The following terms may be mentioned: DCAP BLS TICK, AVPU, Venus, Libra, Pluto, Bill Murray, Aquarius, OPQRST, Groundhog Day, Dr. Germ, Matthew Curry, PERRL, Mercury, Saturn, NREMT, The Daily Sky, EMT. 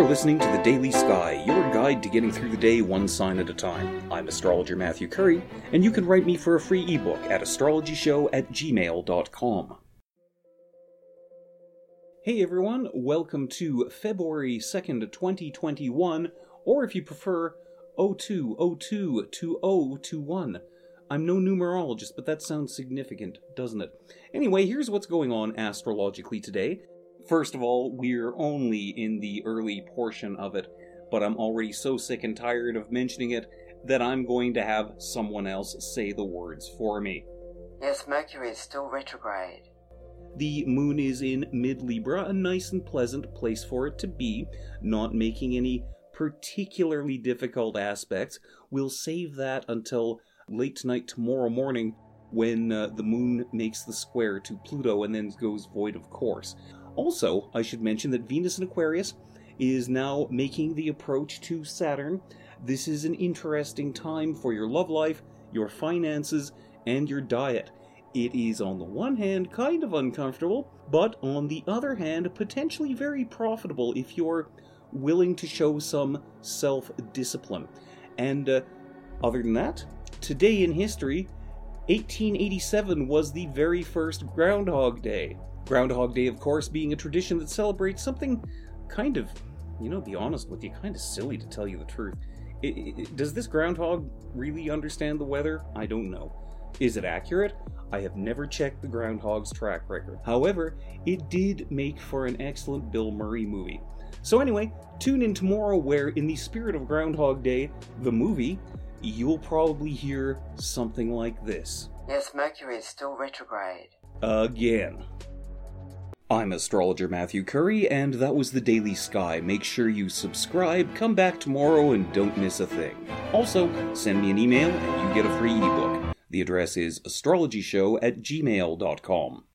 You're listening to The Daily Sky, your guide to getting through the day one sign at a time. I'm astrologer Matthew Curry, and you can write me for a free ebook at astrologyshow@gmail.com. Hey everyone, welcome to February 2nd, 2021, or if you prefer, 02/02/2021. I'm no numerologist, but that sounds significant, doesn't it? Anyway, here's what's going on astrologically today. First of all, we're only in the early portion of it, but I'm already so sick and tired of mentioning it that I'm going to have someone else say the words for me. Yes, Mercury is still retrograde. The moon is in mid-Libra, a nice and pleasant place for it to be, not making any particularly difficult aspects. We'll save that until late tonight tomorrow morning when the moon makes the square to Pluto and then goes void of course. Also, I should mention that Venus in Aquarius is now making the approach to Saturn. This is an interesting time for your love life, your finances, and your diet. It is on the one hand kind of uncomfortable, but on the other hand potentially very profitable if you're willing to show some self-discipline. And other than that, today in history, 1887 was the very first Groundhog Day. Groundhog Day, of course, being a tradition that celebrates something kind of, to be honest with you, kind of silly to tell you the truth. Does this groundhog really understand the weather? I don't know. Is it accurate? I have never checked the groundhog's track record. However, it did make for an excellent Bill Murray movie. So anyway, tune in tomorrow where, in the spirit of Groundhog Day, the movie, you'll probably hear something like this. Yes, Mercury is still retrograde. Again. I'm astrologer Matthew Curry, and that was The Daily Sky. Make sure you subscribe, come back tomorrow, and don't miss a thing. Also, send me an email and you get a free ebook. The address is astrologyshow@gmail.com.